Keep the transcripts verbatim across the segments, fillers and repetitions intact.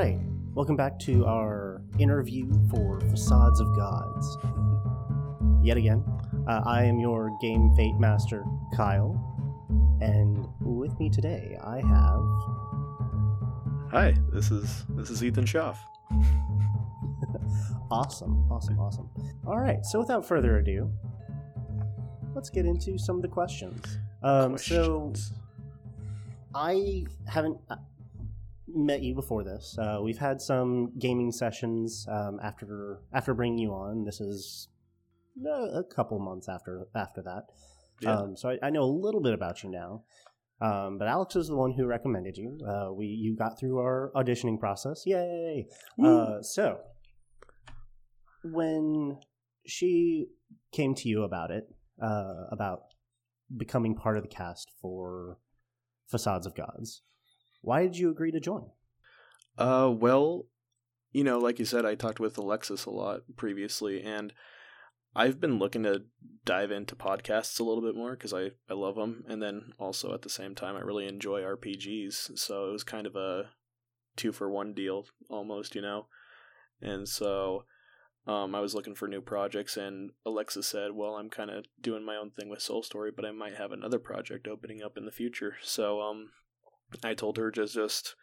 right, welcome back to our interview for Facades of Gods. Yet again, uh, I am your Game Fate Master, Kyle, and with me today I have... Hi, this is this is Ethan Schaff. Awesome, awesome, awesome. All right, so without further ado, let's get into some of the questions. Um, questions. So, I haven't met you before this. Uh, we've had some gaming sessions um, after after bringing you on. This is a couple months after after that. Yeah. Um, so I, I know a little bit about you now. Um, but Alex is the one who recommended you. Uh, we you got through our auditioning process. Yay! Uh, so when she came to you about it, uh, about becoming part of the cast for Facades of Gods, why did you agree to join? Uh, well, you know, like you said, I talked with Alexis a lot previously, and I've been looking to dive into podcasts a little bit more because I, I love them. And then also at the same time, I really enjoy R P Gs. So it was kind of a two for one deal almost, you know? And so um, I was looking for new projects, and Alexa said, well, I'm kind of doing my own thing with Soul Story, but I might have another project opening up in the future. So um, I told her to just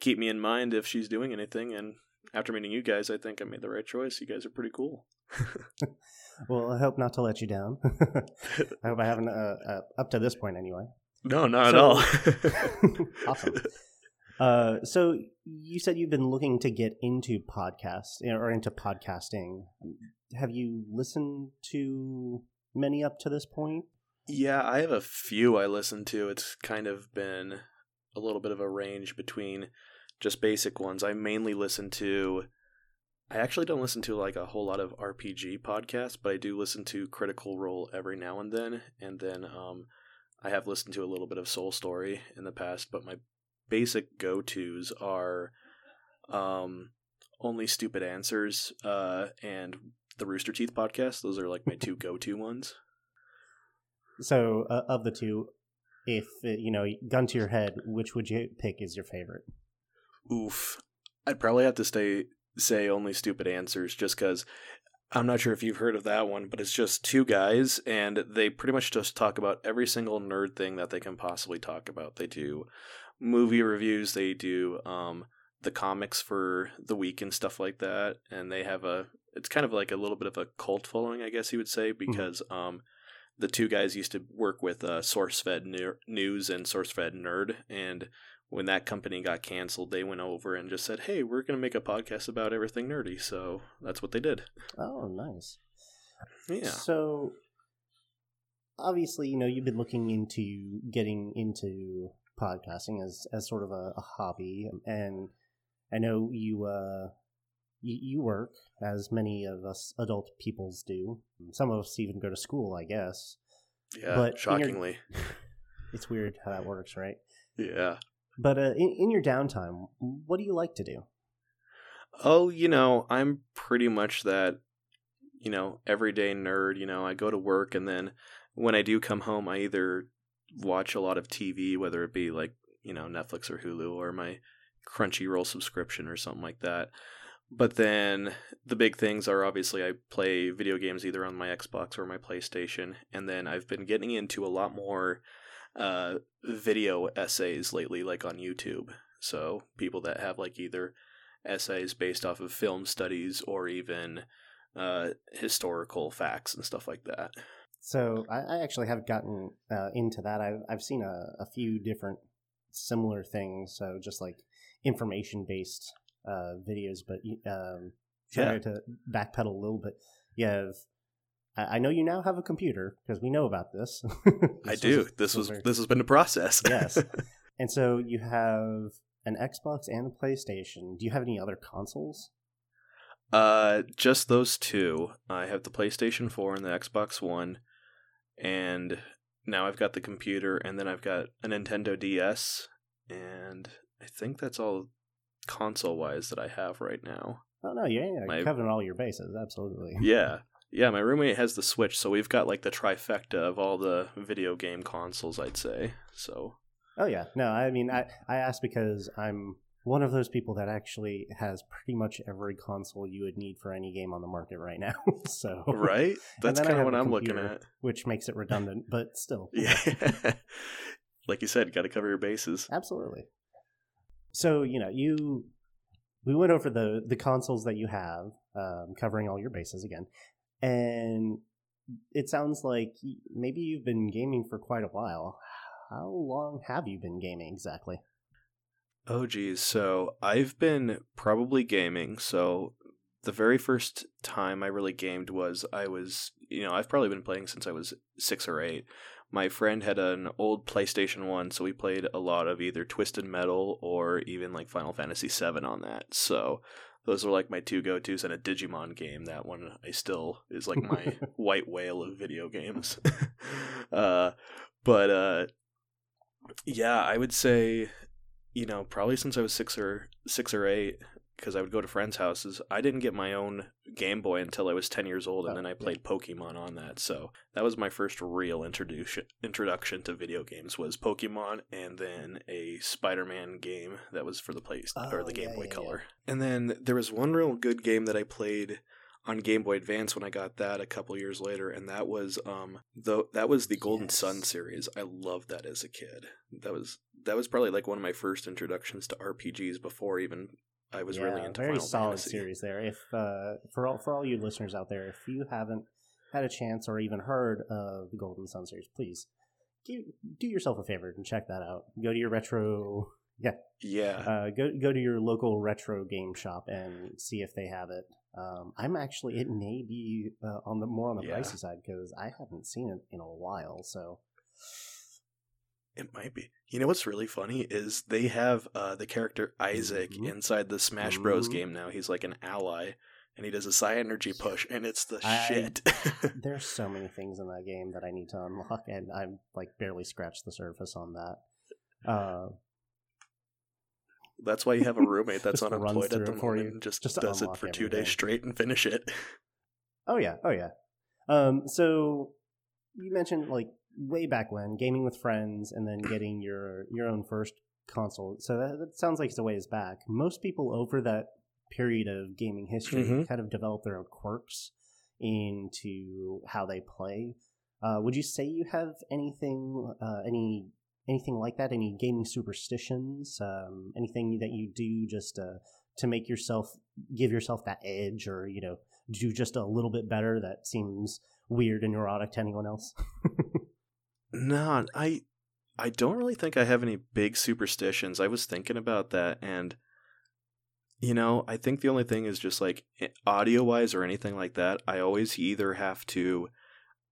keep me in mind if she's doing anything. And after meeting you guys, I think I made the right choice. You guys are pretty cool. Well, I hope not to let you down. I hope I haven't, uh, uh, up to this point anyway. No, not so, at all. Awesome. Uh, so you said you've been looking to get into podcasts or into podcasting. Have you listened to many up to this point? Yeah, I have a few I listen to. It's kind of been a little bit of a range between just basic ones. I mainly listen to... I actually don't listen to like a whole lot of R P G podcasts, but I do listen to Critical Role every now and then. And then um, I have listened to a little bit of Soul Story in the past, but my basic go-tos are um, Only Stupid Answers uh, and the Rooster Teeth podcast. Those are like my two go-to ones. So uh, of the two, if, you know, gun to your head, which would you pick is your favorite? Oof. I'd probably have to stay... say Only Stupid Answers, just because I'm not sure if you've heard of that one, but it's just two guys, and they pretty much just talk about every single nerd thing that they can possibly talk about. They do movie reviews, they do um, the comics for the week and stuff like that, and they have a, it's kind of like a little bit of a cult following, I guess you would say, because mm-hmm. um, the two guys used to work with uh, SourceFed Ner- News and SourceFed Nerd, and when that company got canceled, they went over and just said, hey, we're going to make a podcast about everything nerdy. So that's what they did. Oh, nice. Yeah. So obviously, you know, you've been looking into getting into podcasting as, as sort of a, a hobby. And I know you, uh, you, you work, as many of us adult peoples do. Some of us even go to school, I guess. Yeah, but shockingly. Your... It's weird how that works, right? Yeah. But uh, in, in your downtime, what do you like to do? Oh, you know, I'm pretty much that, you know, everyday nerd. You know, I go to work, and then when I do come home, I either watch a lot of T V, whether it be like, you know, Netflix or Hulu or my Crunchyroll subscription or something like that. But then the big things are obviously I play video games either on my Xbox or my PlayStation. And then I've been getting into a lot more uh video essays lately, like on YouTube. So people that have like either essays based off of film studies or even uh historical facts and stuff like that. So I actually have gotten uh, into that. I've I've seen a, a few different similar things. So just like information based uh videos, but um try yeah. to backpedal a little bit. You have I know you now have a computer because we know about this. this I do. Was, this was very... this has been a process. Yes. And so you have an Xbox and a PlayStation. Do you have any other consoles? Uh, just those two. I have the PlayStation four and the Xbox One, and now I've got the computer, and then I've got a Nintendo D S, and I think that's all console-wise that I have right now. Oh no, yeah, you're My... covering all your bases. Absolutely. Yeah. Yeah, my roommate has the Switch, so we've got like the trifecta of all the video game consoles, I'd say. So. Oh yeah, no, I mean, I, I asked because I'm one of those people that actually has pretty much every console you would need for any game on the market right now. So right? That's kind of what I'm computer, looking at. Which makes it redundant, but still. Yeah. Like you said, got to cover your bases. Absolutely. So, you know, you we went over the, the consoles that you have, um, covering all your bases again. And it sounds like maybe you've been gaming for quite a while. How long have you been gaming exactly? Oh, geez. So I've been probably gaming. So the very first time I really gamed was I was, you know, I've probably been playing since I was six or eight. My friend had an old PlayStation one, so we played a lot of either Twisted Metal or even like Final Fantasy seven on that. So those were like my two go-tos, and a Digimon game. That one I still is like my white whale of video games. uh, but uh, yeah, I would say, you know, probably since I was six or six or eight, because I would go to friends' houses. I didn't get my own Game Boy until I was ten years old, and oh, then I played yeah. Pokemon on that. So that was my first real introduction introduction to video games, was Pokemon, and then a Spider-Man game that was for the place oh, or the Game yeah, Boy yeah, Color. Yeah. And then there was one real good game that I played on Game Boy Advance when I got that a couple years later, and that was um the that was the Golden yes. Sun series. I loved that as a kid. That was that was probably like one of my first introductions to R P Gs before even I was yeah, really into very Final solid Fantasy. Series there. If uh, for all for all you listeners out there, if you haven't had a chance or even heard of the Golden Sun series, please do, do yourself a favor and check that out. Go to your retro, yeah, yeah. Uh, go go to your local retro game shop and see if they have it. Um, I'm actually it may be uh, on the more on the yeah. pricey side because I haven't seen it in a while. So it might be. You know what's really funny is they have uh, the character Isaac mm-hmm. inside the Smash Bros mm-hmm. game now. He's like an ally, and he does a Psy Energy push, and it's the I, shit. There's so many things in that game that I need to unlock, and I'm like barely scratched the surface on that. Uh, that's why you have a roommate that's unemployed at the moment and just, just does it for two everything. days straight and finish it. Oh yeah, oh yeah. Um, so you mentioned like way back when, gaming with friends and then getting your your own first console. So that, that sounds like it's a ways back. Most people over that period of gaming history mm-hmm. kind of develop their own quirks into how they play. Uh, would you say you have anything, uh, any anything like that? Any gaming superstitions? Um, anything that you do just uh, to make yourself, give yourself that edge, or, you know, do just a little bit better that seems weird and neurotic to anyone else? No, I I don't really think I have any big superstitions. I was thinking about that, and, you know, I think the only thing is just, like, audio-wise or anything like that, I always either have to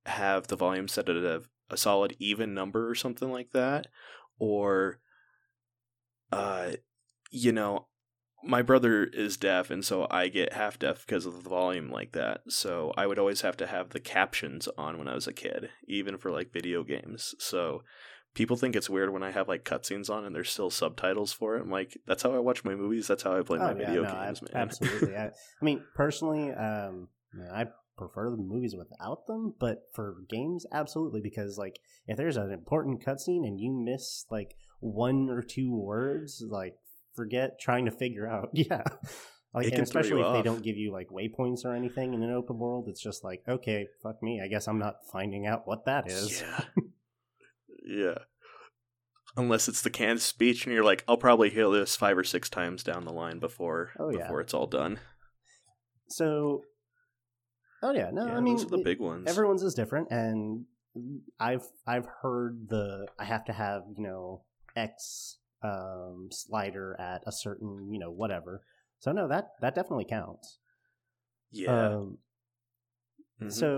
have the volume set at a, a solid even number or something like that, or, uh, you know, my brother is deaf, and so I get half deaf because of the volume like that. So I would always have to have the captions on when I was a kid, even for like video games. So people think it's weird when I have like cutscenes on and there's still subtitles for it. I'm like, that's how I watch my movies. That's how I play oh, my yeah, video no, games, I, man. Absolutely. I, I mean, personally, um, I prefer the movies without them, but for games, absolutely. Because like if there's an important cutscene and you miss like one or two words, like, forget trying to figure out yeah like and especially if off. They don't give you like waypoints or anything in an open world. It's just like, okay, fuck me, I guess I'm not finding out what that is. Yeah. Yeah, unless it's the canned speech and you're like, I'll probably hear this five or six times down the line before oh, yeah. before it's all done. So oh yeah no yeah, I mean, those are the big ones. Everyone's is different, and I've I've heard the I have to have, you know, X Um, slider at a certain, you know, whatever. So no, that that definitely counts. Yeah. Um, mm-hmm. So,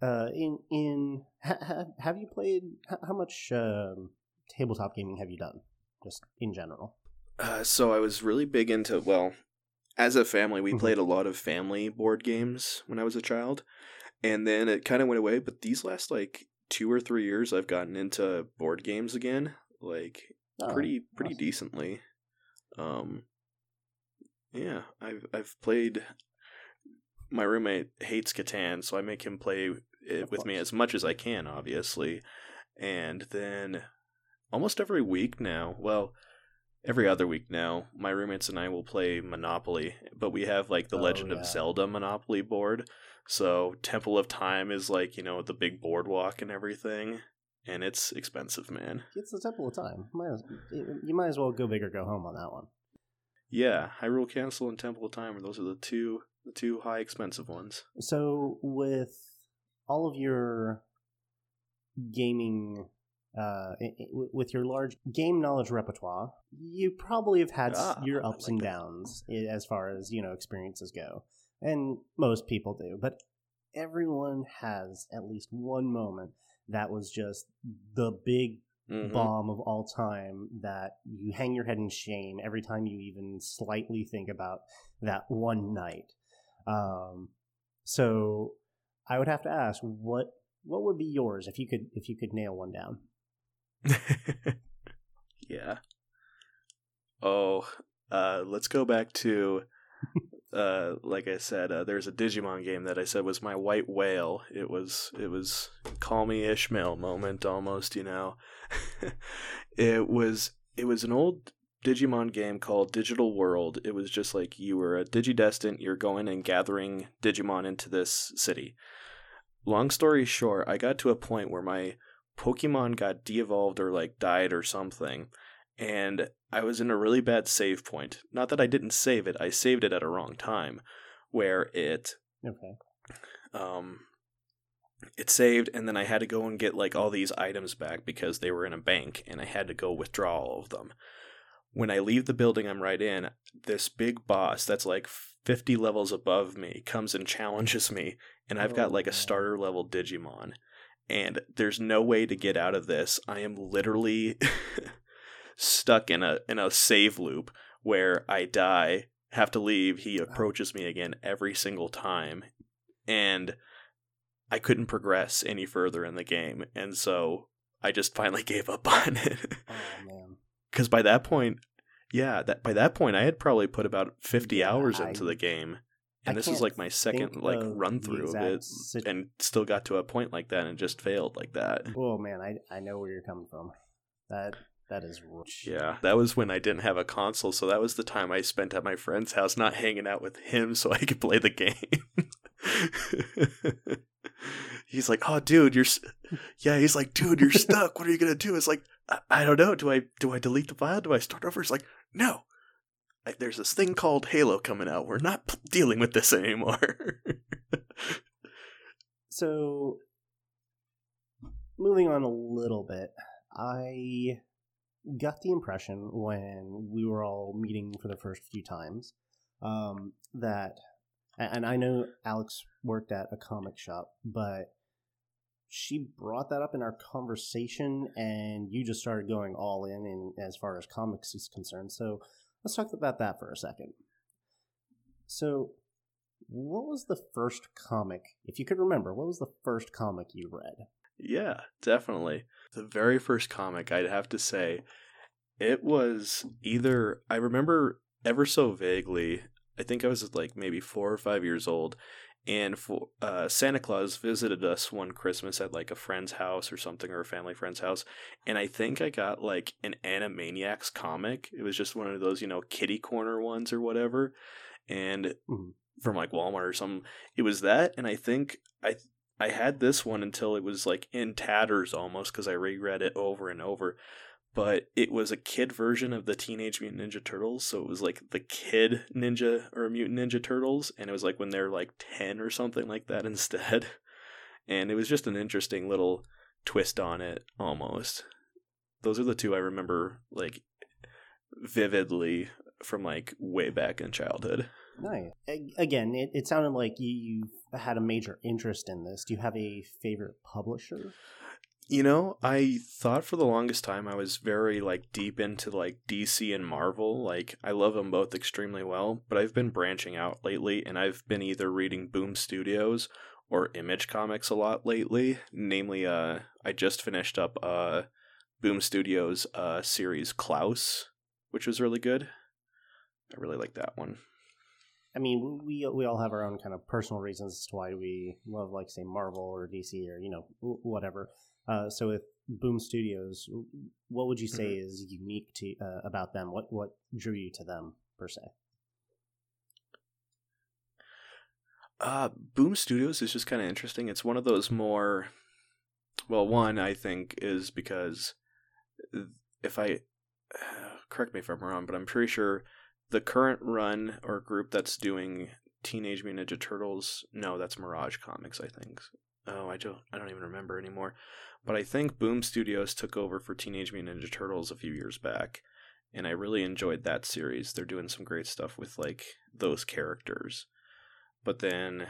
uh, in in ha, ha, have you played? Ha, how much um, tabletop gaming have you done, just in general? Uh, so I was really big into well, as a family, we played a lot of family board games when I was a child, and then it kind of went away. But these last like two or three years, I've gotten into board games again, like. Oh, pretty pretty awesome. decently. Um yeah, I've I've played. My roommate hates Catan, so I make him play it with me as much as I can, obviously. And then almost every week now, well, every other week now, my roommates and I will play Monopoly, but we have like the oh, Legend yeah. of Zelda Monopoly board. So Temple of Time is like, you know, the big boardwalk and everything, and it's expensive, man. It's the Temple of Time. Might as, you might as well go big or go home on that one. Yeah, Hyrule Castle and Temple of Time, those are the two the two high expensive ones. So with all of your gaming, uh, with your large game knowledge repertoire, you probably have had ah, your ups like and downs that. As far as, you know, experiences go. And most people do, but everyone has at least one moment that was just the big mm-hmm. bomb of all time that you hang your head in shame every time you even slightly think about that one night. Um, so I would have to ask, what what would be yours if you could if you could nail one down? yeah. Oh, uh, let's go back to. Uh, like I said, uh, there's a Digimon game that I said was my white whale. It was, it was Call Me Ishmael moment almost, you know. it was, it was an old Digimon game called Digital World. It was just like you were a Digidestined. You're going and gathering Digimon into this city. Long story short, I got to a point where my Pokemon got de-evolved or like died or something. And I was in a really bad save point. Not that I didn't save it. I saved it at a wrong time where it okay. um, it saved, and then I had to go and get like all these items back because they were in a bank, and I had to go withdraw all of them. When I leave the building I'm right in, this big boss that's like fifty levels above me comes and challenges me, and I've oh, got like a starter level Digimon, and there's no way to get out of this. I am literally... stuck in a in a save loop where I die, have to leave, he approaches me again every single time, and I couldn't progress any further in the game, and so I just finally gave up on it. Oh man. Because by that point, yeah, that by that point I had probably put about fifty yeah, hours I, into the game, and I this is like my second like run through of it, situ- and still got to a point like that and just failed like that. Oh man, I I know where you're coming from. That. That is rich. Yeah, that was when I didn't have a console, so that was the time I spent at my friend's house not hanging out with him so I could play the game. he's like, oh, dude, you're... St-. Yeah, he's like, dude, you're stuck. What are you going to do? It's like, I-, I don't know. Do I do I delete the file? Do I start over? It's like, no. I- there's this thing called Halo coming out. We're not p- dealing with this anymore. So, moving on a little bit, I... got the impression when we were all meeting for the first few times um, that, and I know Alex worked at a comic shop, but she brought that up in our conversation, and you just started going all in, in as far as comics is concerned. So let's talk about that for a second. So what was the first comic, if you could remember, what was the first comic you read? Yeah, definitely. The very first comic, I'd have to say, it was either, I remember ever so vaguely, I think I was like maybe four or five years old, and for, uh, Santa Claus visited us one Christmas at like a friend's house or something, or a family friend's house, and I think I got like an Animaniacs comic. It was just one of those, you know, kitty corner ones or whatever, and mm-hmm. from like Walmart or something. It was that, and I think I... I had this one until it was like in tatters almost because I reread it over and over, but it was a kid version of the Teenage Mutant Ninja Turtles. So it was like the kid ninja or mutant ninja turtles. And it was like when they're like ten or something like that instead. And it was just an interesting little twist on it almost. Those are the two I remember like vividly from like way back in childhood. Nice. Again, it, it sounded like you, you had a major interest in this. Do you have a favorite publisher? You know, I thought for the longest time I was very like deep into like D C and Marvel. Like I love them both extremely well, but I've been branching out lately, and I've been either reading Boom Studios or Image Comics a lot lately. Namely, uh, I just finished up uh Boom Studios uh series Klaus, which was really good. I really like that one. I mean, we we all have our own kind of personal reasons as to why we love, like, say, Marvel or D C or, you know, whatever. Uh, so with Boom Studios, what would you say mm-hmm. is unique to uh, about them? What what drew you to them per se? Uh, Boom Studios is just kind of interesting. It's one of those more, well, one I think is because if I uh, correct me if I'm wrong, but I'm pretty sure the current run or group that's doing Teenage Mutant Ninja Turtles, no, that's Mirage Comics, I think. Oh, I don't, I don't even remember anymore. But I think Boom Studios took over for Teenage Mutant Ninja Turtles a few years back, and I really enjoyed that series. They're doing some great stuff with like those characters. But then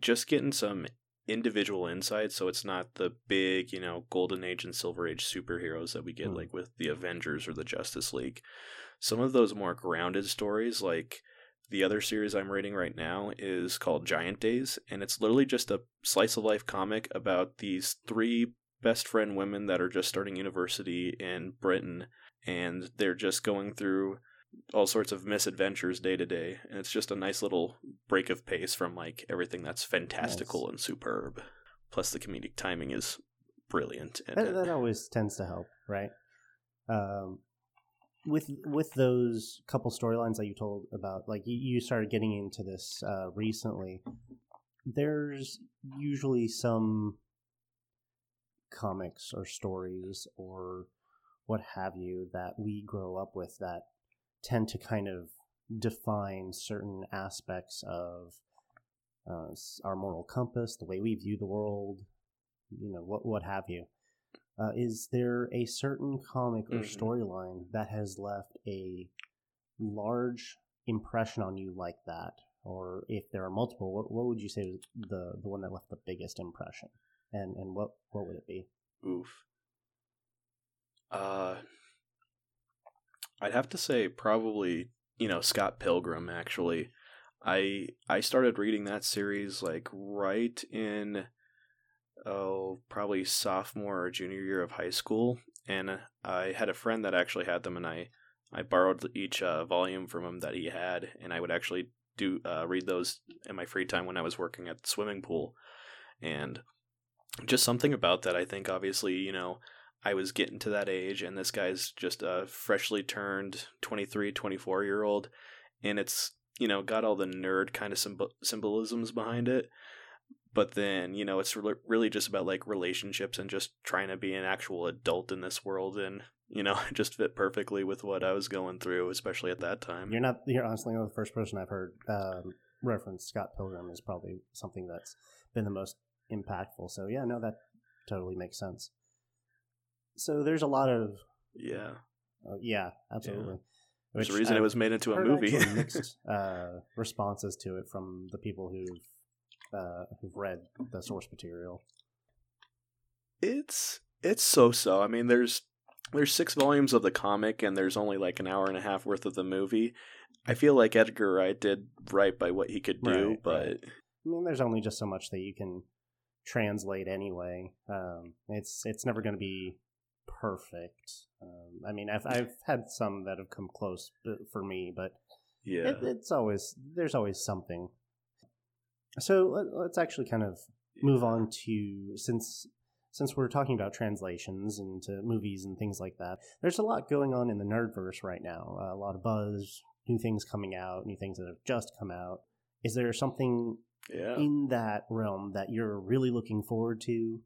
just getting some individual insight, so it's not the big, you know, Golden Age and Silver Age superheroes that we get mm. like with the Avengers or the Justice League. Some of those more grounded stories, like the other series I'm reading right now is called Giant Days, and it's literally just a slice of life comic about these three best friend women that are just starting university in Britain, and they're just going through all sorts of misadventures day to day, and it's just a nice little break of pace from like everything that's fantastical nice. and superb. Plus the comedic timing is brilliant. And that, that always tends to help, right? Um, with with those couple storylines that you told about, like you, you started getting into this uh, recently, there's usually some comics or stories or what have you that we grow up with that tend to kind of define certain aspects of uh, our moral compass, the way we view the world, you know, what what have you. Uh, is there a certain comic or mm-hmm. storyline that has left a large impression on you like that? Or if there are multiple, what, what would you say was the, the one that left the biggest impression? And and what, what would it be? Oof. Uh... I'd have to say probably, you know, Scott Pilgrim, actually. I I started reading that series, like, right in, oh, probably sophomore or junior year of high school. And I had a friend that actually had them, and I, I borrowed each uh, volume from him that he had. And I would actually do uh, read those in my free time when I was working at the swimming pool. And just something about that, I think, obviously, you know, I was getting to that age, and this guy's just a freshly turned twenty-three, twenty-four year old, and it's, you know, got all the nerd kind of symbol- symbolisms behind it. But then, you know, it's re- really just about like relationships and just trying to be an actual adult in this world. And, you know, it just fit perfectly with what I was going through, especially at that time. You're not, you're honestly not the first person I've heard um, reference Scott Pilgrim is probably something that's been the most impactful. So yeah, no, that totally makes sense. So there's a lot of yeah, uh, yeah, absolutely. Yeah. There's Which, a reason I've it was made into a movie. mixed uh, responses to it from the people who've uh, who've read the source material. It's it's so so. I mean, there's there's six volumes of the comic, and there's only like an hour and a half worth of the movie. I feel like Edgar Wright did right by what he could do, right, but right. I mean, there's only just so much that you can translate anyway. Um, it's it's never going to be perfect. Um, I mean, I've I've had some that have come close for me, but yeah, it, it's always there's always something. So let, let's actually kind of move on to since since we're talking about translations into movies and things like that. There's a lot going on in the nerdverse right now. Uh, a lot of buzz, new things coming out, new things that have just come out. Is there something yeah. in that realm that you're really looking forward to?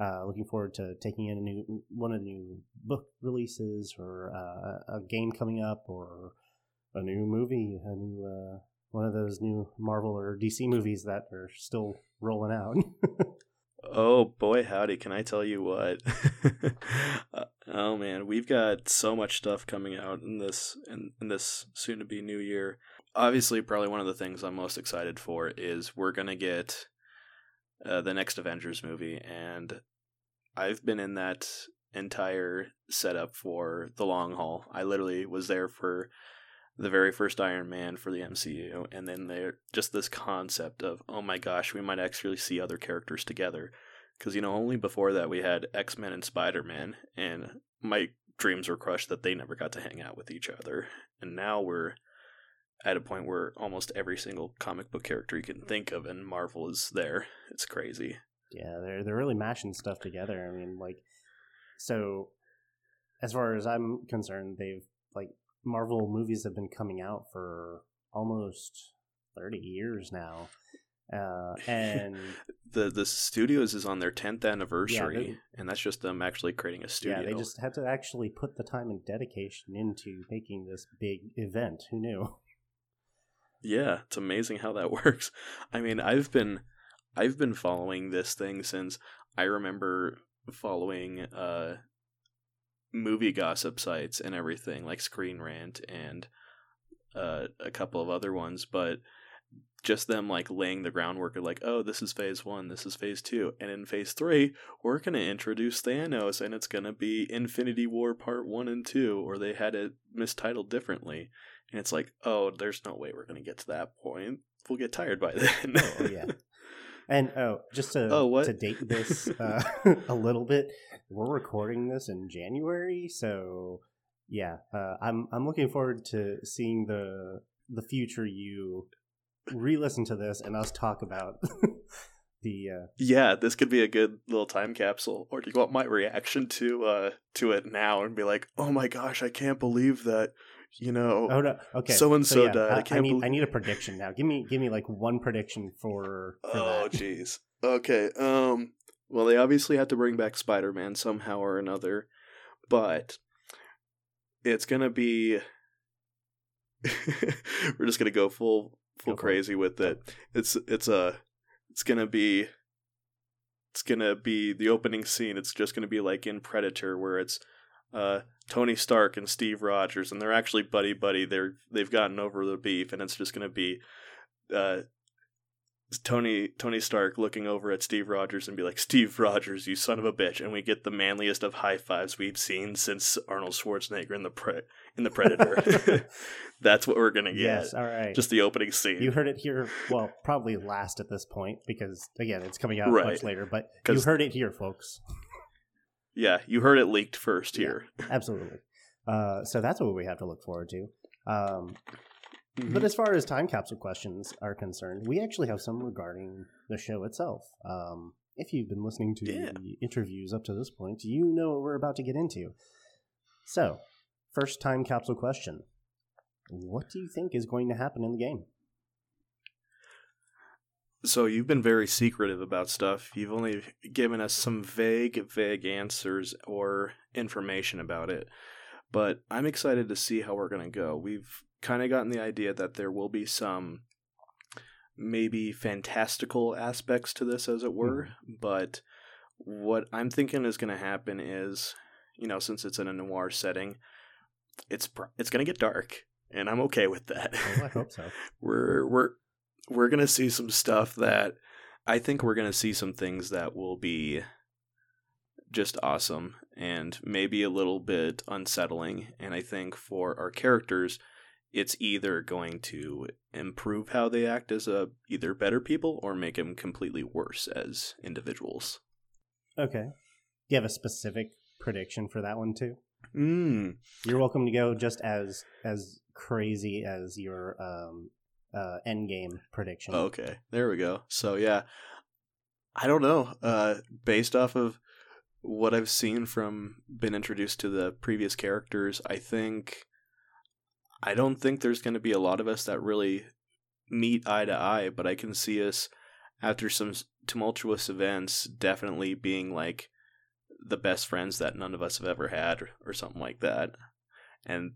Uh, looking forward to taking in a new one of the new book releases, or uh, a game coming up, or a new movie, a new uh, one of those new Marvel or D C movies that are still rolling out. Oh boy, howdy! Can I tell you what? uh, oh man, we've got so much stuff coming out in this in, in this soon-to-be new year. Obviously, probably one of the things I'm most excited for is we're gonna get Uh, the next Avengers movie, and I've been in that entire setup for the long haul. I literally was there for the very first Iron Man for the M C U, and then there just this concept of, oh my gosh, we might actually see other characters together, because you know only before that we had X-Men and Spider-Man, and my dreams were crushed that they never got to hang out with each other. And now we're at a point where almost every single comic book character you can think of in Marvel is there. It's crazy. Yeah, they're they're really mashing stuff together. I mean, like So as far as I'm concerned, they've like Marvel movies have been coming out for almost thirty years now. Uh, and the the studios is on their tenth anniversary, yeah, they, and that's just them actually creating a studio. Yeah, they just had to actually put the time and dedication into making this big event. Who knew? Yeah, it's amazing how that works. I mean, I've been I've been following this thing since I remember following uh movie gossip sites and everything, like Screen Rant and uh a couple of other ones, but just them like laying the groundwork of like, oh, this is phase one, this is phase two, and in phase three we're gonna introduce Thanos and it's gonna be Infinity War part one and two, or they had it mistitled differently, and it's like, oh, there's no way we're gonna get to that point, we'll get tired by then. Oh yeah. And oh, just to oh, what? to date this uh, a little bit, we're recording this in January, so yeah, uh, I'm I'm looking forward to seeing the the future you re-listen to this and us talk about the. Uh, yeah, this could be a good little time capsule. Or do you want my reaction to uh, to it now and be like, oh my gosh, I can't believe that. You know, oh, no. Okay. So and so died. I, I can't. I need, believe... I need a prediction now. Give me, give me like one prediction for. for oh, jeez. Okay. Um. Well, they obviously have to bring back Spider-Man somehow or another, but it's gonna be. We're just gonna go full, full go crazy on. with it. It's, it's a, it's gonna be. It's gonna be the opening scene. It's just gonna be like in Predator, where it's. Uh, Tony Stark and Steve Rogers, and they're actually buddy buddy. They're they've gotten over the beef, and it's just going to be uh, Tony Tony Stark looking over at Steve Rogers and be like, "Steve Rogers, you son of a bitch!" And we get the manliest of high fives we've seen since Arnold Schwarzenegger in the pre- in the Predator. That's what we're gonna get. Yes, all right. Just the opening scene. You heard it here. Well, probably last at this point because again, it's coming out right. much later. But you heard it here, folks. Yeah, you heard it leaked first here. Yeah, absolutely. Uh, so that's what we have to look forward to. Um, mm-hmm. But as far as time capsule questions are concerned, we actually have some regarding the show itself. Um, if you've been listening to yeah. the interviews up to this point, you know what we're about to get into. So, first time capsule question. What do you think is going to happen in the game? So you've been very secretive about stuff. You've only given us some vague, vague answers or information about it. But I'm excited to see how we're going to go. We've kind of gotten the idea that there will be some maybe fantastical aspects to this, as it were. Mm-hmm. But what I'm thinking is going to happen is, you know, since it's in a noir setting, it's pr- it's going to get dark. And I'm okay with that. Well, I hope so. we're we're... We're going to see some stuff that I think we're going to see some things that will be just awesome and maybe a little bit unsettling. And I think for our characters, it's either going to improve how they act as a either better people or make them completely worse as individuals. Okay. Do you have a specific prediction for that one too? Mm. You're welcome to go just as, as crazy as your, um, uh endgame prediction. Okay, there we go. So yeah, I don't know, uh based off of what I've seen from been introduced to the previous characters, I think I don't think there's going to be a lot of us that really meet eye to eye, but I can see us after some tumultuous events definitely being like the best friends that none of us have ever had, or, or something like that. And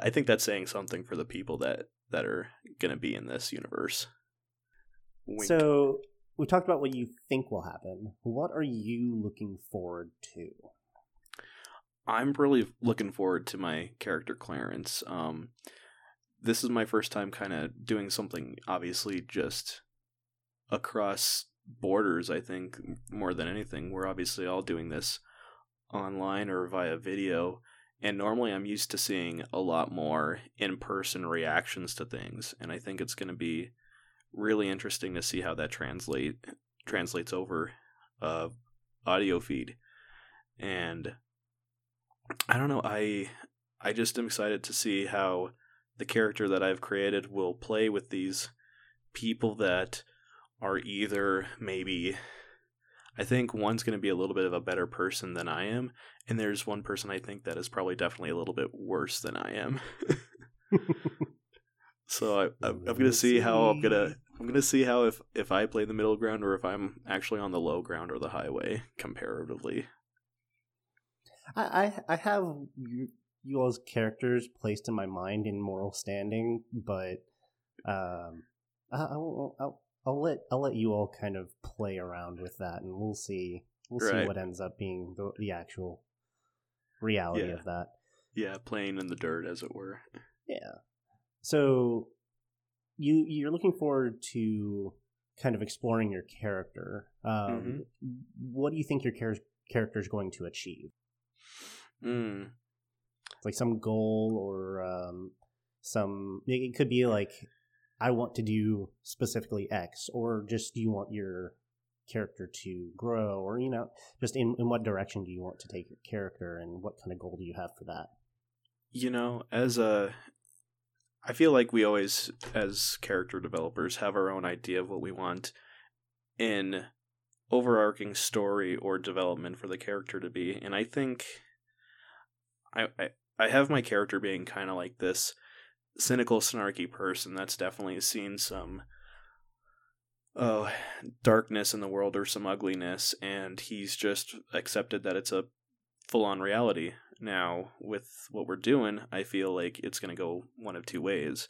I think that's saying something for the people that that are going to be in this universe. Wink. So we talked about what you think will happen. What are you looking forward to? I'm really looking forward to my character Clarence. Um, this is my first time kind of doing something, obviously, just across borders, I think, more than anything. We're obviously all doing this online or via video. And normally I'm used to seeing a lot more in-person reactions to things. And I think it's going to be really interesting to see how that translate translates over uh, audio feed. And I don't know, I I just am excited to see how the character that I've created will play with these people that are either maybe, I think one's going to be a little bit of a better person than I am, and there's one person I think that is probably definitely a little bit worse than I am. So I, I'm, I'm going to see how I'm going to I'm going to see how if, if I play the middle ground or if I'm actually on the low ground or the highway comparatively. I I, I have you, you all's characters placed in my mind in moral standing, but um I I won't. I'll, I'll let I'll let you all kind of play around with that, and we'll see we'll right. see what ends up being the, the actual reality yeah. of that. Yeah, playing in the dirt, as it were. Yeah. So you you're looking forward to kind of exploring your character. Um, mm-hmm. What do you think your char- character is going to achieve? Mm. Like some goal, or um, some. It could be like, I want to do specifically X, or just do you want your character to grow, or, you know, just in, in what direction do you want to take your character, and what kind of goal do you have for that? You know, as a, I feel like we always, as character developers, have our own idea of what we want in overarching story or development for the character to be, and I think I I, I have my character being kind of like this cynical, snarky person that's definitely seen some oh darkness in the world or some ugliness, and he's just accepted that it's a full-on reality. Now with what we're doing, I feel like it's going to go one of two ways.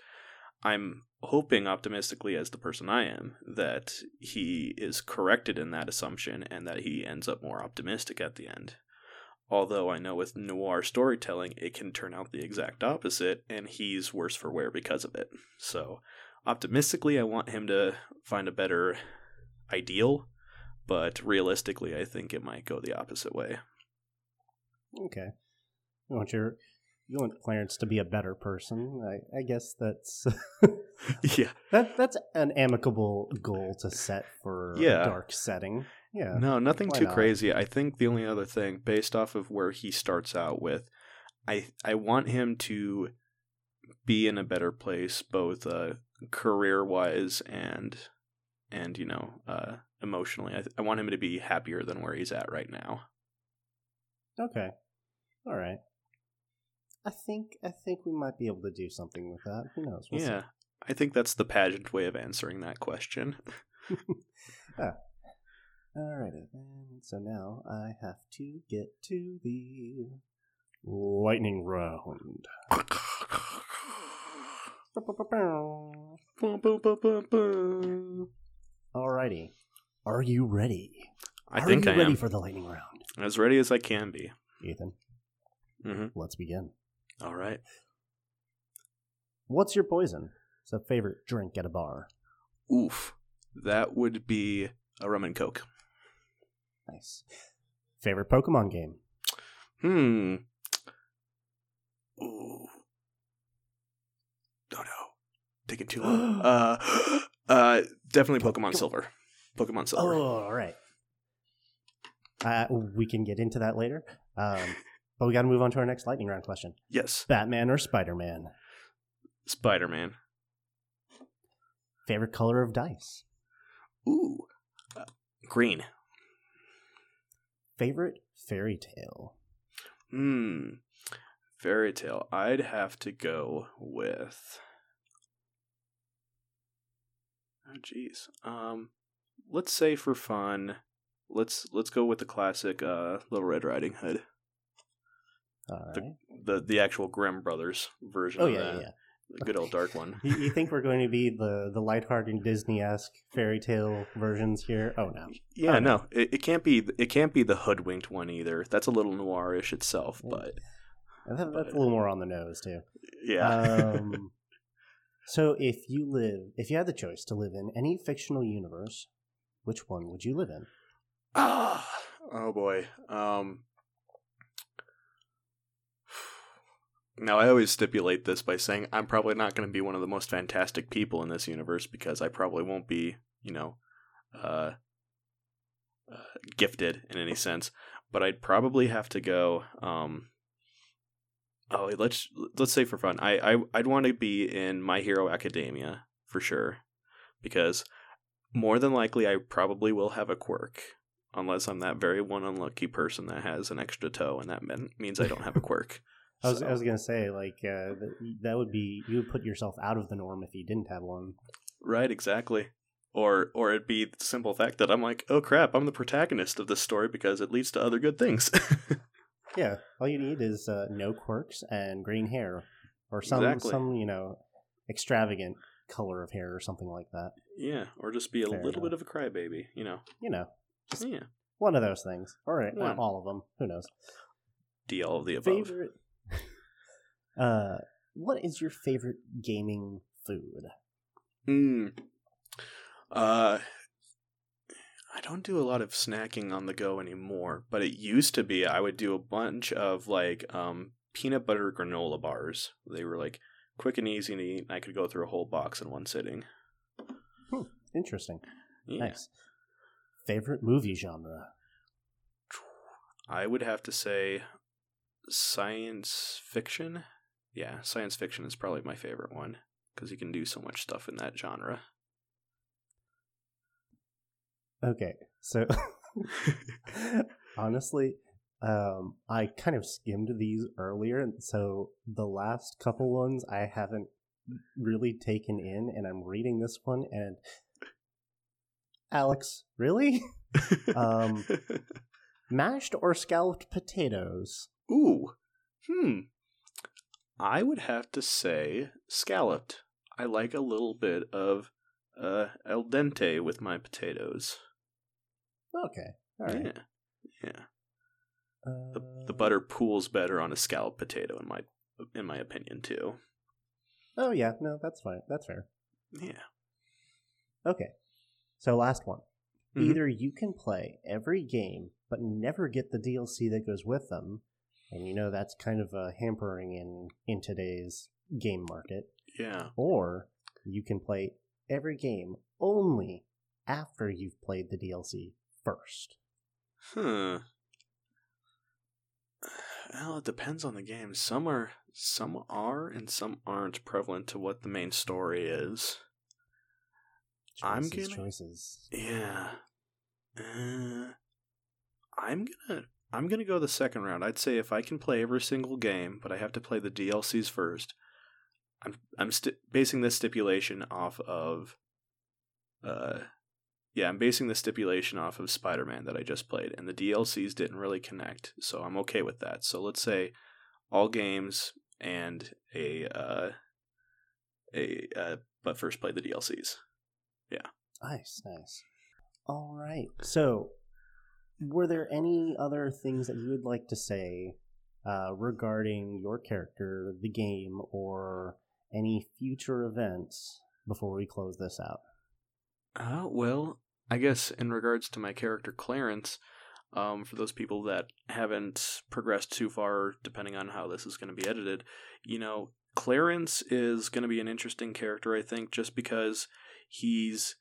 I'm hoping optimistically, as the person I am, that he is corrected in that assumption and that he ends up more optimistic at the end. Although I know with noir storytelling, it can turn out the exact opposite, and he's worse for wear because of it. So, optimistically, I want him to find a better ideal, but realistically, I think it might go the opposite way. Okay. You want your, you want Clarence to be a better person. I, I guess that's yeah. That that's an amicable goal to set for yeah. a dark setting. Yeah. No, nothing Why too not? crazy. I think the only other thing, based off of where he starts out with, I I want him to be in a better place, both uh, career-wise and and you know uh, emotionally. I, I want him to be happier than where he's at right now. Okay. All right. I think I think we might be able to do something with that. Who knows? We'll yeah. See. I think that's the pageant way of answering that question. ah. Alrighty, and so now I have to get to the lightning round. Alrighty, are you ready? I are think you I ready am. for the lightning round? As ready as I can be. Ethan, mm-hmm. let's begin. Alright. What's your poison? It's a favorite drink at a bar. Oof, that would be a rum and coke. Nice. Favorite Pokemon game? Hmm. Ooh. Oh no. Taking too long. uh, uh, definitely Pokemon Come Silver. On. Pokemon Silver. Oh, all right. Uh, we can get into that later. Um, but we got to move on to our next lightning round question. Yes. Batman or Spider-Man? Spider-Man. Favorite color of dice? Ooh. Uh, green. Favorite fairy tale? Hmm. Fairy tale. I'd have to go with. Oh, jeez. Um, let's say for fun, let's let's go with the classic uh, Little Red Riding Hood. All right. The, the the actual Grimm brothers version. Oh, of yeah, that. yeah, yeah. The good old dark one. You think we're going to be the, the lighthearted Disney-esque fairy tale versions here? Oh no. Yeah, oh, no. no. It, it can't be it can't be the Hoodwinked one either. That's a little noirish itself, but, that, that's but, a little more on the nose too. Yeah. Um, so if you live if you had the choice to live in any fictional universe, which one would you live in? Ah, oh boy. Um Now, I always stipulate this by saying I'm probably not going to be one of the most fantastic people in this universe because I probably won't be, you know, uh, uh, gifted in any sense. But I'd probably have to go. Um, oh, let's let's say for fun, I, I I'd want to be in My Hero Academia for sure, because more than likely I probably will have a quirk. unless I'm that very one unlucky person that has an extra toe, and that means I don't have a quirk. I was, so. I was going to say, like, uh, that would be, you would put yourself out of the norm if you didn't have one. Right, exactly. Or or it'd be the simple fact that I'm like, oh crap, I'm the protagonist of this story because it leads to other good things. Yeah, all you need is uh, no quirks and green hair. Or some, exactly. some, you know, extravagant color of hair or something like that. Yeah, or just be a Fair little enough. bit of a crybaby, you know. You know. Just yeah. One of those things. Or yeah. all of them. Who knows? D, all of the above. Favorite... uh, what is your favorite gaming food? Mm. Uh, I don't do a lot of snacking on the go anymore, but it used to be I would do a bunch of, like, um, peanut butter granola bars. They were, like, quick and easy to eat, and I could go through a whole box in one sitting. Hmm, interesting. Yeah. Nice. Favorite movie genre? I would have to say science fiction. Yeah, science fiction is probably my favorite one, because you can do so much stuff in that genre. Okay, so honestly, um, I kind of skimmed these earlier, and so the last couple ones I haven't really taken in, and I'm reading this one, and Alex, really? um, mashed or scalloped potatoes? Ooh, hmm. I would have to say scalloped. I like a little bit of uh, al dente with my potatoes. Okay. All right. Yeah. Yeah. Uh, the, the butter pools better on a scalloped potato, in my in my opinion, too. Oh yeah, no, that's fine. That's fair. Yeah. Okay. So last one. Mm-hmm. Either you can play every game but never get the D L C that goes with them, and you know that's kind of uh, hampering in in today's game market. Yeah. Or you can play every game only after you've played the D L C first. Huh. Well, it depends on the game. Some are, some are, and some aren't prevalent to what the main story is. Choices, I'm gonna choices. Yeah. Uh, I'm gonna I'm gonna go the second round. I'd say if I can play every single game, but I have to play the D L Cs first. I'm I'm sti- basing this stipulation off of. Uh, Yeah, I'm basing the stipulation off of Spider-Man that I just played, and the D L Cs didn't really connect, so I'm okay with that. So let's say all games and a, uh, a, uh, but first play the D L Cs. Yeah. Nice, nice. All right. So, were there any other things that you would like to say uh, regarding your character, the game, or any future events before we close this out? Uh, well, I guess in regards to my character Clarence, um, for those people that haven't progressed too far, depending on how this is going to be edited, you know, Clarence is going to be an interesting character, I think, just because he's,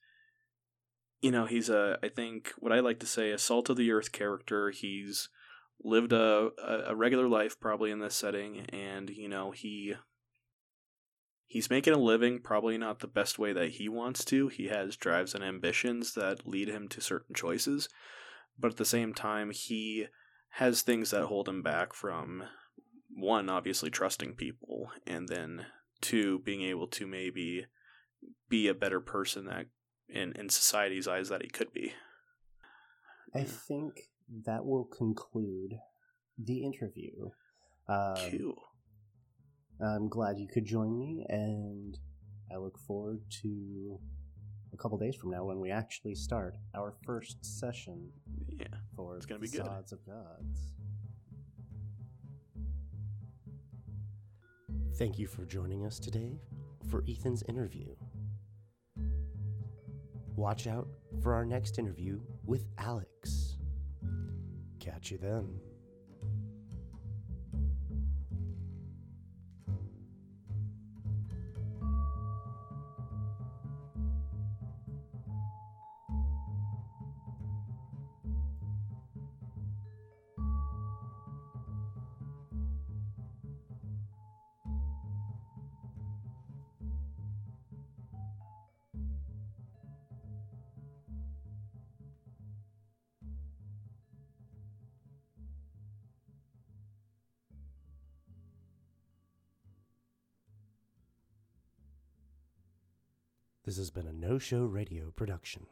you know, he's a, I think, what I like to say, a salt of the earth character. He's lived a, a regular life probably in this setting, and, you know, he... He's making a living, probably not the best way that he wants to. He has drives and ambitions that lead him to certain choices. But at the same time, he has things that hold him back from, one, obviously trusting people, and then, two, being able to maybe be a better person that in, in society's eyes that he could be. I think that will conclude the interview. Um, Q. I'm glad you could join me, and I look forward to a couple days from now when we actually start our first session. Yeah, for it's gonna be good. Facades of Gods. Thank you for joining us today for Ethan's interview. Watch out for our next interview with Alex. Catch you then. This has been a No Show Radio production.